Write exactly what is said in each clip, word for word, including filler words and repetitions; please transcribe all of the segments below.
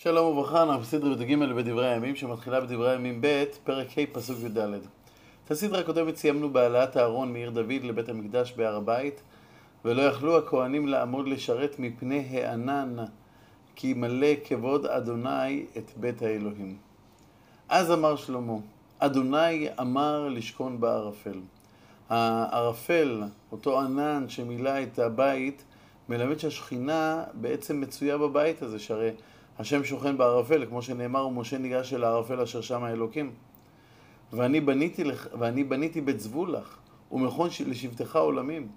שלום וברכה, אנחנו בסדרה בג' בדברי הימים שמתחילה בדברי הימים ב' פרק ה' פסוק י"ד. את הסדרה הקודמת סיימנו בהעלאת הארון מעיר דוד לבית המקדש בהר הבית, ולא יכלו הכהנים לעמוד לשרת מפני הענן, כי מלא כבוד אדוני את בית האלוהים. אז אמר שלמה, אדוני אמר לשכון בערפל. הערפל, אותו ענן שמילא את הבית, מלמד שהשכינה בעצם מצויה בבית הזה, שהרי השם שוכן בערפל, כמו שנאמר, ומשה ניגש אל הערפל אשר שם האלוקים. ואני בניתי, לך, ואני בניתי בית זבולך, ומכון לשבטך עולמים.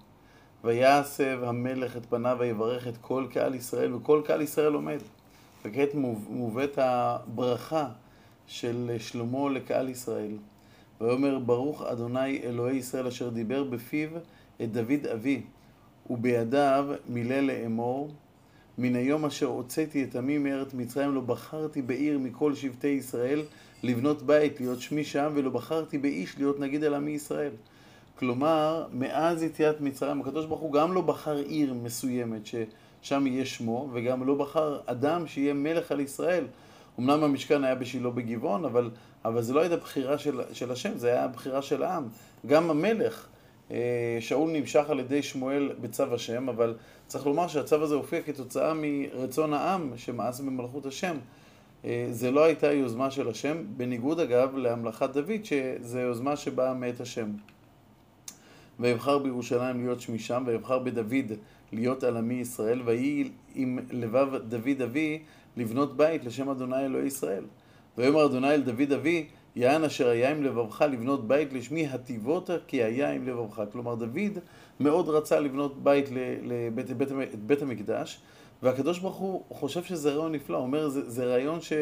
ויעשב המלך את פניו ויברך את כל קהל ישראל, וכל קהל ישראל עומד. וכעת מובאת הברכה של שלמה לקהל ישראל. ויאמר ברוך אדוני אלוהי ישראל אשר דיבר בפיו את דוד אבי, ובידיו מילא לאמור, מן היום אשר הוצאתי את עמי מארץ מצרים, לא בחרתי בעיר מכל שבטי ישראל לבנות בית, להיות שמי שם, ולא בחרתי באיש להיות נגיד על עמי ישראל. כלומר, מאז יציאת מצרים, הקדוש ברוך הוא גם לא בחר עיר מסוימת ששם יהיה שמו, וגם לא בחר אדם שיהיה מלך על ישראל. אמנם המשכן היה בשילה בגבעון, אבל, אבל זה לא הייתה בחירה של, של השם, זה היה הבחירה של העם. גם המלך, שאול נמשך על ידי שמואל בצו השם, אבל צריך לומר שהצו הזה הופיע כתוצאה מרצון העם שמאס במלכות השם. זה לא הייתה יוזמה של השם, בניגוד אגב להמלכת דוד, שזה יוזמה שבאה מאת השם. ויבחר בירושלים להיות שמי שם, ויבחר בדוד להיות על עמי ישראל, ויהי עם לבב דוד אבי לבנות בית לשם אדוני אלוהי ישראל. ויאמר אדוני אל דוד אבי, יען אשר היה עם לבבך לבנות בית לשמי הטיבות כי היה עם לבבך. כלומר דוד מאוד רצה לבנות בית לבית בית, בית המקדש, והקדוש ברוך הוא חושב שזה רעיון נפלא, אומר זה, זה רעיון ש,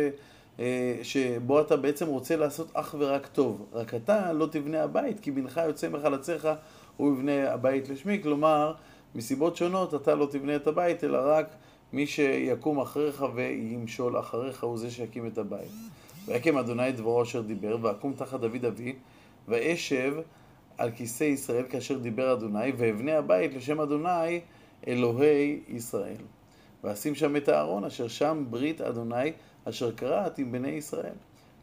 שבו אתה בעצם רוצה לעשות אך ורק טוב, רק אתה לא תבנה הבית כי בנך יוצא מחלציך ובבנה הבית לשמי. כלומר מסיבות שונות אתה לא תבנה את הבית, אלא רק מי שיקום אחריך וימשול אחריך הוא זה שיקים את הבית. ויקם אדוני את דברו אשר דיבר, ויקום תחת דוד אבי, וישב על כיסא ישראל כאשר דיבר אדוני, ויבנה הבית לשם אדוני אלוהי ישראל. ואשים שם את הארון אשר שם ברית אדוני אשר קראתי עם בני ישראל.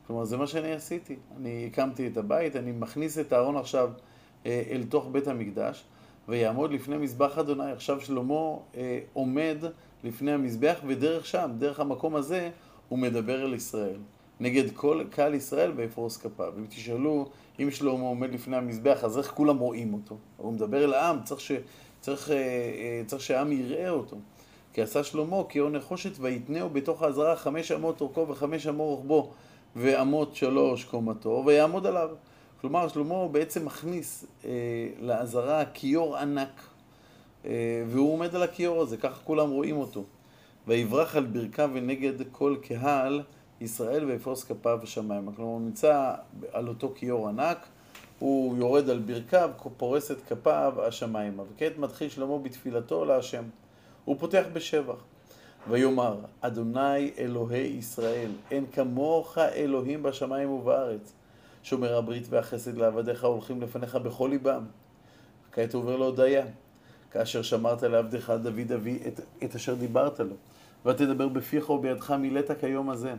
כלומר זה מה שאני עשיתי, אני הקמתי את הבית, אני מכניס את הארון עכשיו אל תוך בית המקדש, ויעמוד לפני מזבח אדוני. עכשיו שלמה אה, עומד לפני המזבח, ודרך שם, דרך המקום הזה, הוא מדבר אל ישראל. נגד כל קהל ישראל ויפרוס כפיו. אם תשאלו, אם שלמה עומד לפני המזבח, אז איך כולם רואים אותו? הוא מדבר אל העם, צריך, ש... צריך, אה, צריך שהעם יראה אותו. כי עשה שלמה, כי הוא נחושת ויתנאו בתוך העזרה חמש אמות אורכו וחמש אמות רוחבו, ואמות שלוש קומתו, ויעמוד עליו. כלומר, שלמה בעצם מכניס אה, לעזרה כיור ענק, אה, והוא עומד על הכיור הזה, כך כולם רואים אותו. ויברח על ברכיו ונגד כל קהל ישראל ויפרוס כפיו בשמיים. כלומר, הוא נמצא על אותו כיור ענק, הוא יורד על ברכיו, פורס את כפיו השמיים. וכעת מתחיל שלמה בתפילתו להשם. הוא פותח בשבח. ויאמר, אדוני אלוהי ישראל, אין כמוך אלוהים בשמיים ובארץ. שומר הברית והחסד לעבדיך הולכים לפניך בכל ליבם. כעת הוא עובר להודיה. כאשר שמרת לעבדך דוד אבי את, את אשר דיברת לו. ותדבר בפיך ובידך מילאת כיום הזה.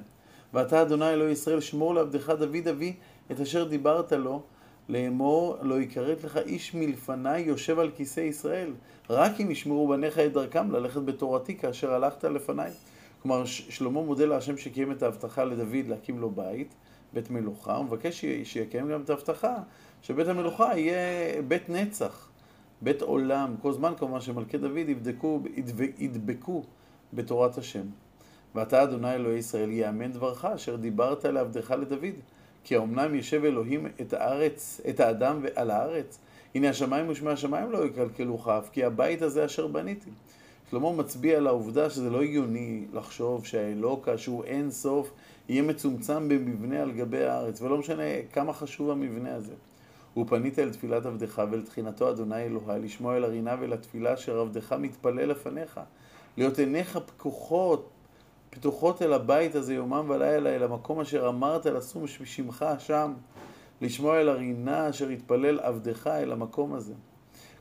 ואתה אדוני אלוהי ישראל שמור לעבדך דוד אבי את אשר דיברת לו. לאמור לא יכרת לך איש מלפני יושב על כיסא ישראל. רק אם ישמרו בניך את דרכם ללכת בתורתי כאשר הלכת לפני. כלומר שלמה מודה להשם שקיים את ההבטחה לדוד להקים לו בית. בית מלוכה, הוא מבקש שיקיים גם את ההבטחה שבית המלוכה יהיה בית נצח, בית עולם, כל זמן כמובן שמלכי דוד יבדקו, ידבקו בתורת השם. ואתה אדוני אלוהי ישראל יאמן דברך אשר דיברת לעבדך לדוד, כי האומנם ישב אלוהים את הארץ, את האדם ועל הארץ, הנה השמיים ושמי השמיים לא יקלקלו חף, כי הבית הזה אשר בניתי. שלמה מצביע על העובדה שזה לא הגיוני לחשוב שהאלוקה שהוא אין סוף יהיה מצומצם במבנה על גבי הארץ, ולא משנה כמה חשוב המבנה הזה. הוא פנית אל תפילת עבדך ואל תחינתו אדוני אלוהי, לשמוע אל הרינה ולתפילה אשר עבדך מתפלל לפניך, להיות עיניך פקוחות, פתוחות אל הבית הזה יומם ולילה, אל המקום אשר אמרת לשום שמך שם, לשמוע אל הרינה אשר התפלל עבדך אל המקום הזה.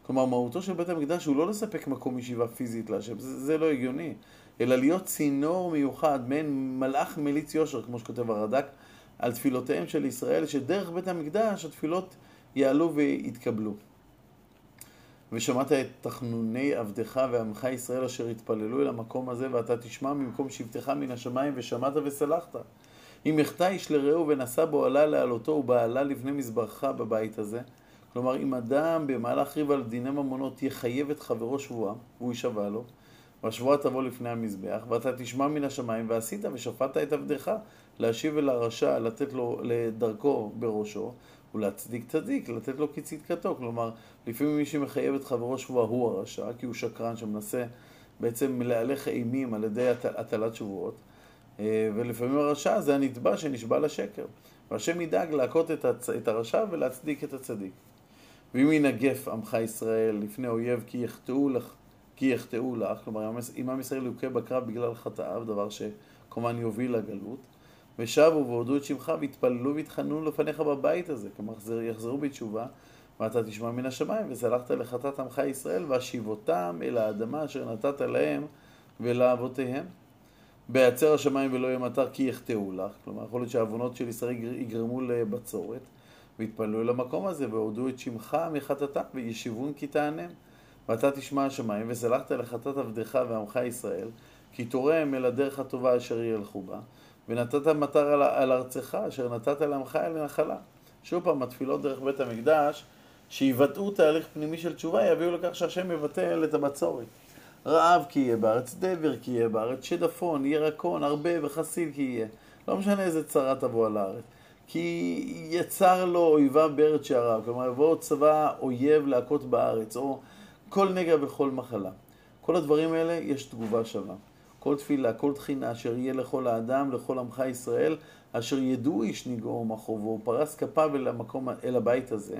כלומר, מהותו של בית המקדש הוא לא לספק מקום ישיבה פיזית להשם, זה, זה לא הגיוני. אלא להיות צינור מיוחד, מעין מלאך מליץ יושר, כמו שכותב הרדק, על תפילותיהם של ישראל, שדרך בית המקדש התפילות יעלו ויתקבלו. ושמעת את תחנוני עבדך ועמך ישראל אשר התפללו אל המקום הזה, ואתה תשמע ממקום שבטך מן השמיים, ושמעת וסלחת. אם יחטא איש לרעהו ונשא בו עלה לעלותו ובעלה לבני מזבחך בבית הזה. כלומר, אם אדם במהלך ריב על דיני ממונות יחייב את חברו שבועה, והוא יישבע לו, והשבועה תבוא לפני המזבח, ואתה תשמע מן השמיים, ועשית ושפעת את עבדך להשיב אל הרשע, לתת לו לדרכו בראשו, ולהצדיק צדיק, לתת לו כצדקתו. כלומר, לפעמים מי שמחייב את חברו שבועה הוא הרשע, כי הוא שקרן שמנסה בעצם להלך אימים על ידי הטלת שבועות. ולפעמים הרשע זה הנתבע שנשבע לשקר. והשם ידאג להכות את, הצ... את הרשע ולהצדיק את הצדיק. ואם ינגף עמך ישראל לפני אויב כי יחטאו לך, כי יחטאו לך, כלומר, אם עם ישראל יוקע בקרב בגלל חטאיו, דבר שכמובן יוביל לגלות, ושבו והודו את שמך והתפללו והתחננו לפניך בבית הזה, כלומר, יחזרו בתשובה, ואתה תשמע מן השמיים, וסלחת לחטאת עמך ישראל, והשיבותם אל האדמה אשר נתת להם ולאבותיהם. בעצר השמיים ולא ימטר כי יחטאו לך, כלומר, יכול להיות שהאבונות של ישראל יגרמו לבצורת, והתפללו אל המקום הזה, והודו את שמך מחטאתם, וישיבון כי תענם. ואתה תשמע השמיים, וסלחת לחטאת עבדך ועמך ישראל, כי תורם אל הדרך הטובה אשר ילכו בה, ונתת מטר על, על ארצך, אשר נתת לעמך אל הנחלה. שוב פעם, התפילות דרך בית המקדש, שיבטאו תהליך פנימי של תשובה, יביאו לכך שהשם יבטל את הבצורת. רעב כי יהיה בארץ, דבר כי יהיה בארץ, שדפון, ירקון, הרבה וחסיל כי יהיה. לא משנה איזה צרה תבוא על הארץ. כי יצר לו אויביו בארץ שעריו, כלומר יבוא צבא אויב להכות בארץ, או כל נגע וכל מחלה. כל הדברים האלה יש תגובה שווה. כל תפילה, כל תחינה אשר יהיה לכל האדם, לכל עמך ישראל, אשר ידעו איש נגעו מחובו, פרס כפיו אל, המקום, אל הבית הזה,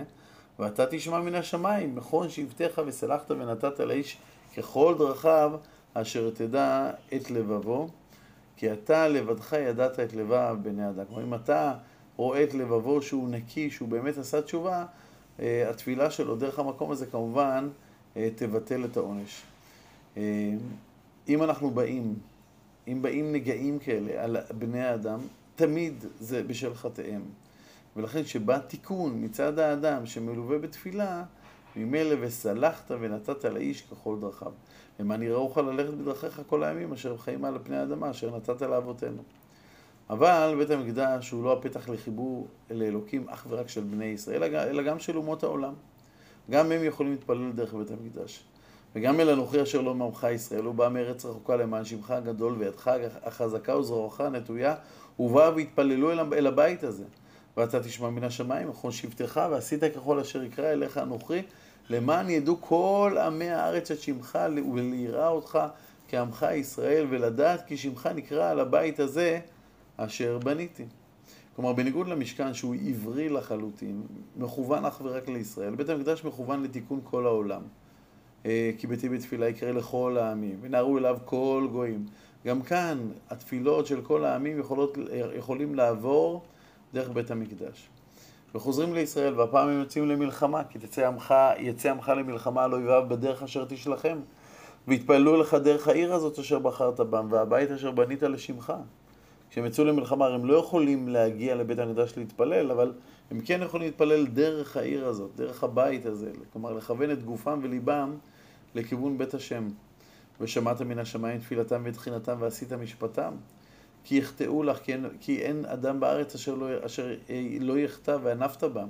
ואתה תשמע מן השמיים, מכון שבטך וסלחת ונתת לאיש ככל דרכיו, אשר תדע את לבבו, כי אתה לבדך ידעת את לבב בני אדם. כלומר, אם אתה רואה את לבבו שהוא נקי, שהוא באמת עשה תשובה, התפילה שלו דרך המקום הזה כמובן תבטל את העונש. אם אנחנו באים, אם באים נגעים כאלה על בני האדם, תמיד זה בשל חטאיהם. ולכן שבא תיקון מצד האדם שמלווה בתפילה, ממילא וסלחת ונתת לאיש ככל דרכיו. למען יראוך ללכת בדרכיך כל הימים אשר חיים על פני האדמה, אשר נתת לאבותינו. אבל בית המקדש הוא לא הפתח לחיבור לאלוקים אך ורק של בני ישראל, אלא גם של אומות העולם. גם הם יכולים להתפלל דרך בית המקדש. וגם אל אנוכי אשר לא מעמך ישראל, הוא בא מארץ רחוקה למען שמך הגדול וידך החזקה וזרועך הנטויה, הוא בא והתפללו אל הבית הזה. ואתה תשמע מן השמיים, מכון שבטך, ועשית ככל אשר יקרא אליך אנוכי, למען ידעו כל עמי הארץ את שמך וליראה אותך כעמך ישראל, ולדעת כי שמך נקרא על הבית הזה אשר בניתי. כלומר, בניגוד למשכן שהוא עברי לחלוטין, מכוון אך ורק לישראל, בית המקדש מכוון לתיקון כל העולם. כי ביתי בתפילה יקרא לכל העמים, ונערו אליו כל גויים. גם כאן, התפילות של כל העמים יכולות, יכולים לעבור דרך בית המקדש. וחוזרים לישראל, והפעם הם יוצאים למלחמה, כי תצא עמך, יצא עמך למלחמה על אויביו בדרך אשר תשלחם, והתפעלו לך דרך העיר הזאת אשר בחרת בם, והבית אשר בנית לשמך. כשהם יצאו למלחמה, הם לא יכולים להגיע לבית המקדש להתפלל, אבל הם כן יכולים להתפלל דרך העיר הזאת, דרך הבית הזה, כלומר לכוון את גופם וליבם לכיוון בית השם. ושמעת מן השמיים תפילתם ותחינתם ועשית משפטם, כי יחטאו לך, כי אין, כי אין אדם בארץ אשר לא, אשר לא יחטא וענפת בם.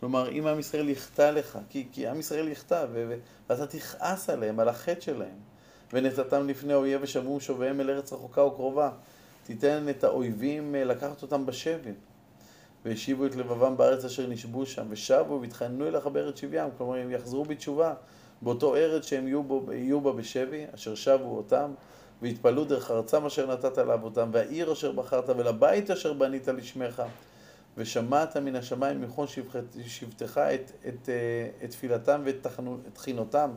כלומר, אם עם ישראל יחטא לך, כי, כי עם ישראל יחטא, ו- ואתה תכעס עליהם, על החטא שלהם, ונתתם לפני אויב ושבו שוביהם אל ארץ רחוקה או קרובה, תיתן את האויבים לקחת אותם בשבי, והשיבו את לבבם בארץ אשר נשבו שם, ושבו והתחננו אליך בארץ שביים, כלומר הם יחזרו בתשובה באותו ארץ שהם יהיו, בו, יהיו בה בשבי, אשר שבו אותם, והתפללו דרך ארצם אשר נתת לאבותם, והעיר אשר בחרת ולבית אשר בנית לשמך, ושמעת מן השמיים מכון שבטך את, את, את תפילתם ואת תחינותם,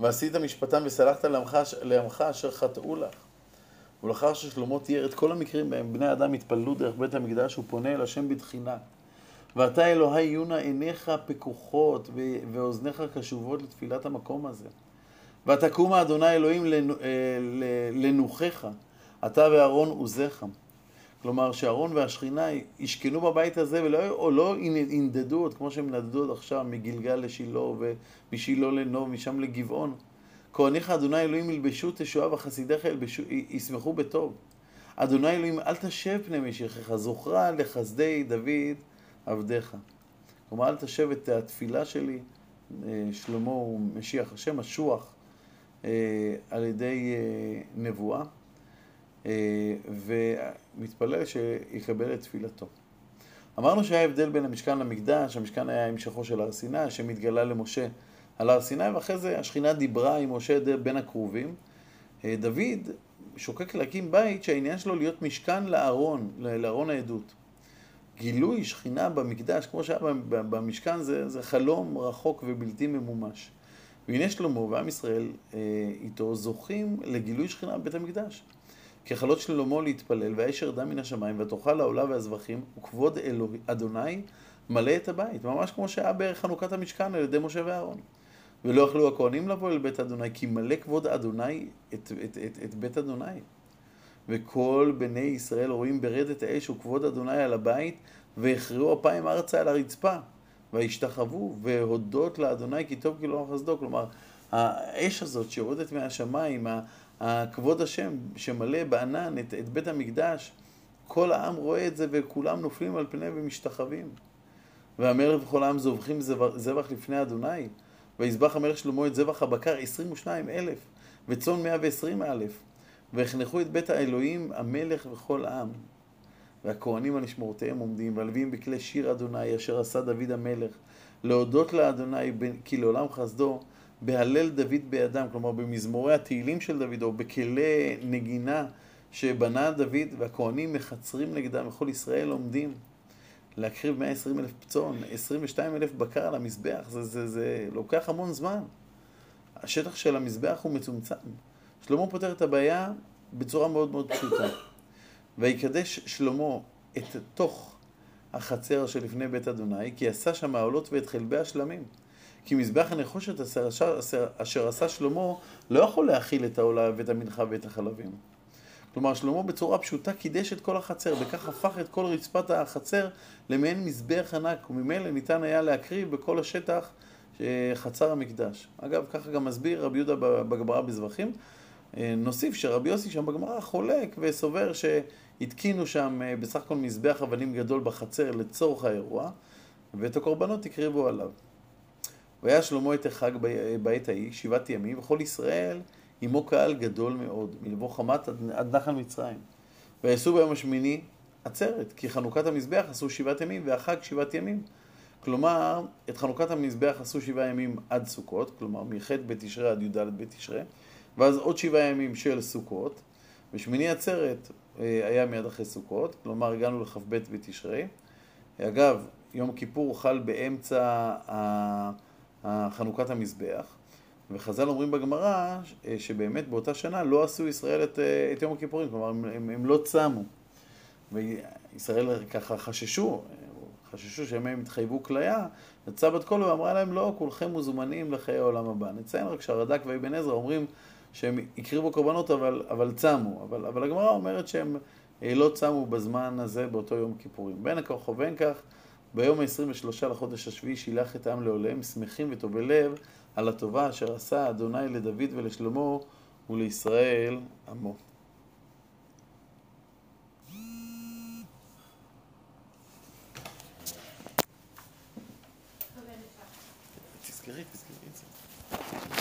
ועשית משפטם וסלחת לעמך אשר חטאו לך. ולאחר ששלמה תיאר את כל המקרים בהם בני אדם התפללו דרך בית המקדש, הוא פונה אל השם בתחינה. ואתה אלוהי יונה עיניך פקוחות ואוזניך קשובות לתפילת המקום הזה. ותקום אדוני אלוהים לנוחך, אתה ואהרון עוזך. כלומר, שאהרון והשכינה ישכנו בבית הזה ולא ינדדו עוד, כמו שהם נדדו עוד עכשיו, מגלגל לשילה ומשילו לנוב, משם לגבעון. כהניך אדוני אלוהים ילבשו תשועה וחסידיך ישמחו בטוב. אדוני אלוהים אל תשב פני משיחך, זוכרה לחסדי דוד עבדך. כלומר, אל תשב את התפילה שלי, שלמה הוא משיח השם, השוח, על ידי נבואה, ומתפלל שיקבל את תפילתו. אמרנו שהיה הבדל בין המשכן למקדש, המשכן היה המשכו של הר סיני, שמתגלה למשה על הר סיני, ואחרי זה השכינה דיברה עם משה בין הקרובים. דוד שוקק להקים בית שהעניין שלו להיות משכן לארון, לארון העדות. גילוי שכינה במקדש, כמו שהיה במשכן, זה, זה חלום רחוק ובלתי ממומש. והנה שלמה ועם ישראל איתו זוכים לגילוי שכינה בבית המקדש. כחלות שלמה להתפלל, והאש ירדה מן השמיים, ותאכל העולה והזבחים, וכבוד אלוהי, אדוני מלא את הבית. ממש כמו שהיה בערך חנוכת המשכן על ידי משה ואהרון. ולא יכלו הכהנים לבוא אל בית אדוני, כי מלא כבוד אדוני את, את, את, את בית אדוני. וכל בני ישראל רואים ברדת האש וכבוד אדוני על הבית, והכריעו אפיים ארצה על הרצפה, והשתחוו והודות לאדוני כי טוב כי לא חסדו. כלומר, האש הזאת שיורדת מהשמיים, הכבוד השם שמלא בענן את, את בית המקדש, כל העם רואה את זה וכולם נופלים על פני ומשתחווים. והמלך וכל העם זובחים זבח, זבח לפני אדוני, ויזבח המלך שלמה את זבח הבקר עשרים ושניים אלף, וצאן מאה ועשרים אלף. והחנכו את בית האלוהים, המלך וכל העם. והכהנים על משמורותיהם עומדים, והלווים בכלי שיר אדוני, אשר עשה דוד המלך, להודות לאדוני, כי לעולם חסדו, בהלל דוד בידם, כלומר במזמורי התהילים של דוד, או בכלי נגינה שבנה דוד, והכהנים מחצרים נגדם, וכל ישראל עומדים, להקריב מאה ועשרים אלף פצון, עשרים ושניים אלף בקר על המזבח, זה, זה, זה לוקח המון זמן. השטח של המזבח הוא מצומצם. שלמה פותר את הבעיה בצורה מאוד מאוד פשוטה. ויקדש שלמה את תוך החצר שלפני בית אדוני, כי עשה שם העולות ואת חלבי השלמים. כי מזבח הנחושת אשר, אשר, אשר עשה שלמה לא יכול להכיל את העולה ואת המנחה ואת החלבים. כלומר, שלמה בצורה פשוטה קידש את כל החצר, וכך הפך את כל רצפת החצר למעין מזבח ענק, וממילא ניתן היה להקריב בכל השטח חצר המקדש. אגב, ככה גם מסביר רבי יהודה בגמרא בזבחים. נוסיף שרבי יוסי שם בגמרא חולק וסובר שהתקינו שם בסך הכל מזבח אבנים גדול בחצר לצורך האירוע, ואת הקורבנות הקריבו עליו. והיה שלמה את החג בעת ההיא שבעת ימים, וכל ישראל עמו קהל גדול מאוד מלבוא חמת עד נחל מצרים. ויעשו ביום השמיני עצרת, כי חנוכת המזבח עשו שבעת ימים והחג שבעת ימים. כלומר, את חנוכת המזבח עשו שבעה ימים עד סוכות, כלומר מח' בתשרי עד י' בתשרי, ואז עוד שבעה ימים של סוכות, ושמיני עצרת היה מיד אחרי סוכות, כלומר הגענו לכ' ב' בתשרי. אגב, יום כיפור חל באמצע חנוכת המזבח, וחז"ל אומרים בגמרא שבאמת באותה שנה לא עשו ישראל את, את יום הכיפורים, כלומר הם, הם, הם לא צמו, וישראל ככה חששו, חששו שהם התחייבו כליה, יצאה בת קול ואמרה להם, לא, כולכם מוזמנים לחיי העולם הבא. נציין רק שהרדק ואבן עזרא אומרים שהם הקריבו קורבנות אבל, אבל צמו, אבל, אבל הגמרא אומרת שהם לא צמו בזמן הזה באותו יום כיפורים. בין כך ובין כך, ביום העשרים ושלושה לחודש השביעי שילח את העם לעולם, שמחים וטובי לב על הטובה אשר עשה אדוני לדוד ולשלמה ולישראל עמו. תזכרי, תזכרי את זה.